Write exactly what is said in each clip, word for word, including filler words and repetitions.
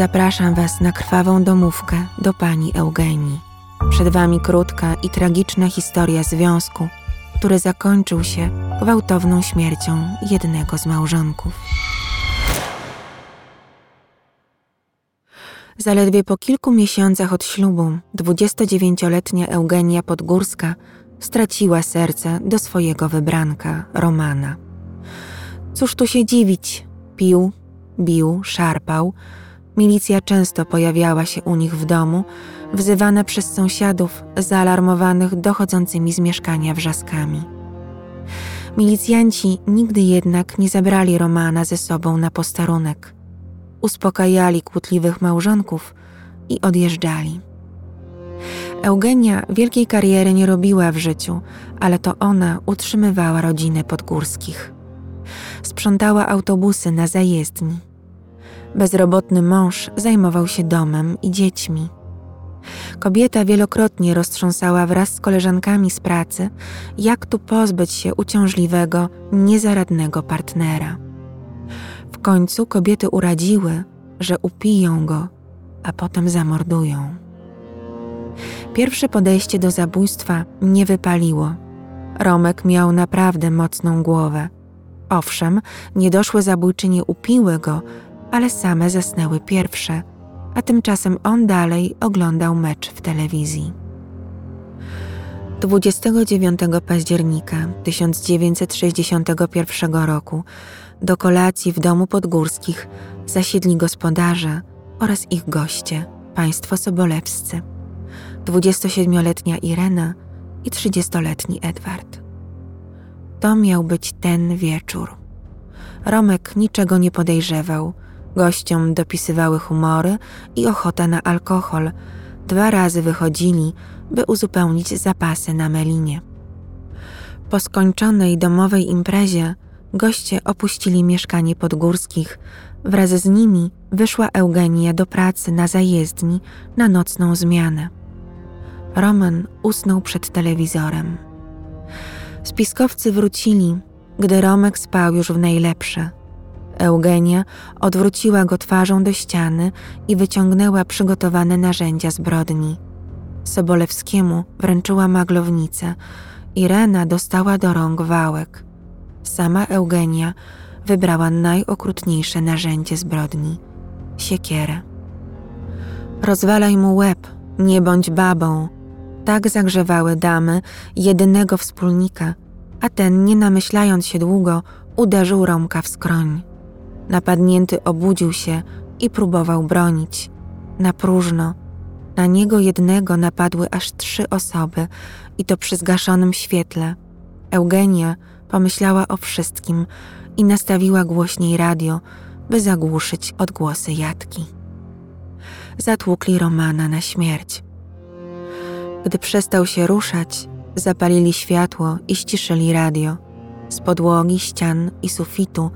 zapraszam was na krwawą domówkę do pani Eugenii. Przed wami krótka i tragiczna historia związku, który zakończył się gwałtowną śmiercią jednego z małżonków. Zaledwie po kilku miesiącach od ślubu dwudziestodziewięcioletnia Eugenia Podgórska straciła serce do swojego wybranka, Romana. Cóż tu się dziwić? Pił, bił, szarpał. Milicja często pojawiała się u nich w domu, wzywana przez sąsiadów zaalarmowanych dochodzącymi z mieszkania wrzaskami. Milicjanci nigdy jednak nie zabrali Romana ze sobą na posterunek. Uspokajali kłótliwych małżonków i odjeżdżali. Eugenia wielkiej kariery nie robiła w życiu, ale to ona utrzymywała rodzinę Podgórskich. Sprzątała autobusy na zajezdni. Bezrobotny mąż zajmował się domem i dziećmi. Kobieta wielokrotnie roztrząsała wraz z koleżankami z pracy, jak tu pozbyć się uciążliwego, niezaradnego partnera. W końcu kobiety uradziły, że upiją go, a potem zamordują. Pierwsze podejście do zabójstwa nie wypaliło. Romek miał naprawdę mocną głowę. Owszem, niedoszłe zabójczynie upiły go, ale same zasnęły pierwsze, a tymczasem on dalej oglądał mecz w telewizji. dwudziestego dziewiątego października tysiąc dziewięćset sześćdziesiątego pierwszego roku do kolacji w domu Podgórskich zasiedli gospodarze oraz ich goście, państwo sobolewscy, dwudziestosiedmioletnia Irena i trzydziestoletni Edward. To miał być ten wieczór. Romek niczego nie podejrzewał. Gościom dopisywały humory i ochota na alkohol. Dwa razy wychodzili, by uzupełnić zapasy na Melinie. Po skończonej domowej imprezie goście opuścili mieszkanie Podgórskich. Wraz z nimi wyszła Eugenia do pracy na zajezdni na nocną zmianę. Roman usnął przed telewizorem. Spiskowcy wrócili, gdy Romek spał już w najlepsze. Eugenia odwróciła go twarzą do ściany i wyciągnęła przygotowane narzędzia zbrodni. Sobolewskiemu wręczyła maglownicę. Irena dostała do rąk wałek. Sama Eugenia wybrała najokrutniejsze narzędzie zbrodni – siekierę. Rozwalaj mu łeb, nie bądź babą. Tak zagrzewały damy jedynego wspólnika, a ten, nie namyślając się długo, uderzył Romka w skroń. Napadnięty obudził się i próbował bronić. Na próżno. Na niego jednego napadły aż trzy osoby i to przy zgaszonym świetle. Eugenia pomyślała o wszystkim i nastawiła głośniej radio, by zagłuszyć odgłosy jatki. Zatłukli Romana na śmierć. Gdy przestał się ruszać, zapalili światło i ściszyli radio. Z podłogi, ścian i sufitu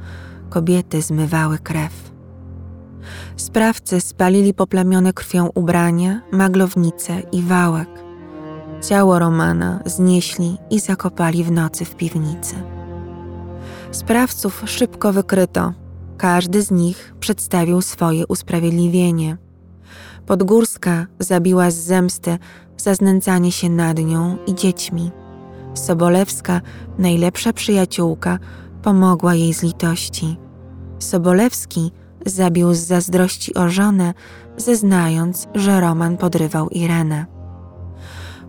kobiety zmywały krew. Sprawcy spalili poplamione krwią ubrania, maglownice i wałek. Ciało Romana znieśli i zakopali w nocy w piwnicy. Sprawców szybko wykryto. Każdy z nich przedstawił swoje usprawiedliwienie. Podgórska zabiła z zemsty za znęcanie się nad nią i dziećmi. Sobolewska, najlepsza przyjaciółka, pomogła jej z litości. Sobolewski zabił z zazdrości o żonę, zeznając, że Roman podrywał Irenę.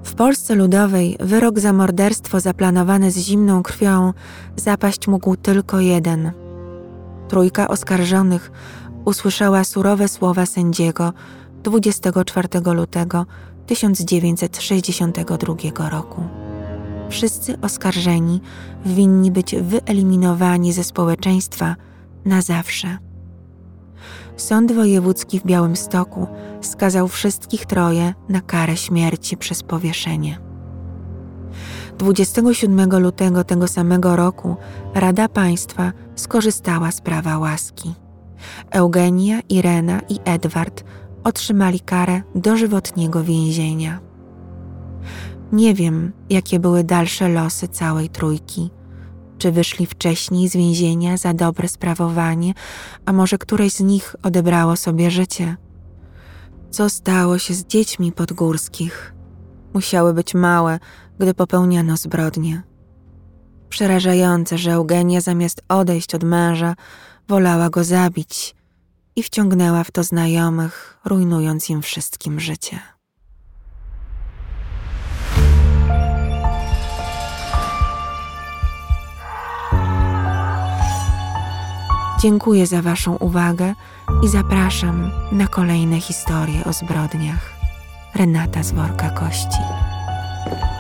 W Polsce Ludowej wyrok za morderstwo zaplanowane z zimną krwią zapaść mógł tylko jeden. Trójka oskarżonych usłyszała surowe słowa sędziego dwudziestego czwartego lutego tysiąc dziewięćset sześćdziesiątego drugiego roku. Wszyscy oskarżeni winni być wyeliminowani ze społeczeństwa na zawsze. Sąd wojewódzki w Białymstoku skazał wszystkich troje na karę śmierci przez powieszenie. dwudziestego siódmego lutego tego samego roku Rada Państwa skorzystała z prawa łaski. Eugenia, Irena i Edward otrzymali karę dożywotniego więzienia. Nie wiem, jakie były dalsze losy całej trójki. Czy wyszli wcześniej z więzienia za dobre sprawowanie, a może któreś z nich odebrało sobie życie? Co stało się z dziećmi Podgórskich? Musiały być małe, gdy popełniano zbrodnie. Przerażające, że Eugenia zamiast odejść od męża, wolała go zabić i wciągnęła w to znajomych, rujnując im wszystkim życie. Dziękuję za Waszą uwagę i zapraszam na kolejne historie o zbrodniach. Renata z worka kości.